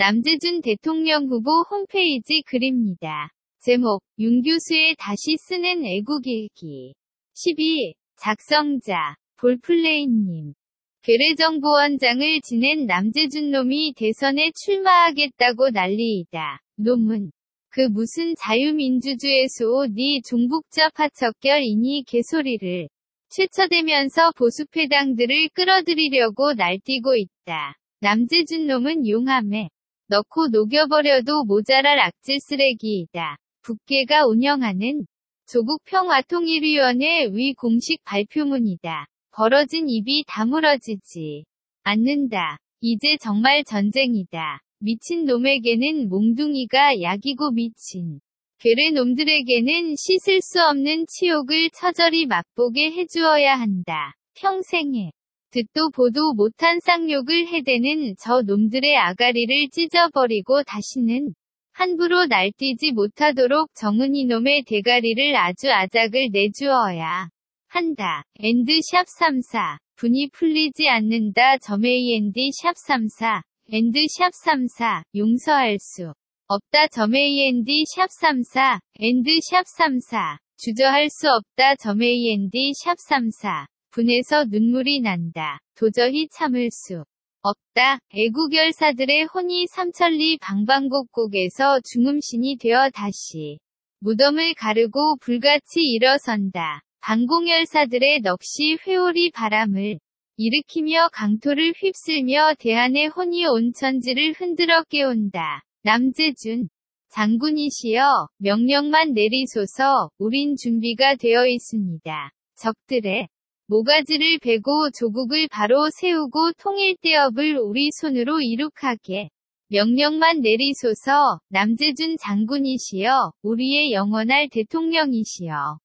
남재준 대통령 후보 홈페이지 글입니다. 제목, 윤교수의 다시 쓰는 애국일기. 12. 작성자, 볼플레인님. 괴뢰정보원장을 지낸 남재준 놈이 대선에 출마하겠다고 난리이다. 놈은. 그 무슨 자유민주주의수호 니 종북자 파척결이니 개소리를. 최처되면서 보수패당들을 끌어들이려고 날뛰고 있다. 남재준 놈은 용암에 넣고 녹여버려도 모자랄 악질 쓰레기이다. 북계가 운영하는 조국평화통일위원회 위공식 발표문이다. 벌어진 입이 다물어지지 않는다. 이제 정말 전쟁이다. 미친 놈에게는 몽둥이가 약이고 미친 괴뢰놈들에게는 씻을 수 없는 치욕을 처절히 맛보게 해주어야 한다. 평생에 듣도 보도 못한 쌍욕을 해대는 저 놈들의 아가리를 찢어버리고 다시는 함부로 날뛰지 못하도록 정은이 놈의 대가리를 아주 아작을 내주어야 한다. 엔드 샵 34. 분이 풀리지 않는다. 점에 엔드 샵 34. 엔드 샵 34. 용서할 수 없다. 점에 엔드 샵 34. 엔드 샵 34. 주저할 수 없다. 점에 엔드 샵 34. 분에서 눈물이 난다. 도저히 참을 수 없다. 애국열사들의 혼이 삼천리 방방곡곡에서 중음신이 되어 다시 무덤을 가르고 불같이 일어선다. 반공열사들의 넋이 회오리 바람을 일으키며 강토를 휩쓸며 대한의 혼이 온천지를 흔들어 깨운다. 남재준 장군이시여, 명령만 내리소서. 우린 준비가 되어 있습니다. 적들의 모가지를 베고 조국을 바로 세우고 통일대업을 우리 손으로 이룩하게 명령만 내리소서. 남재준 장군이시여, 우리의 영원할 대통령이시여.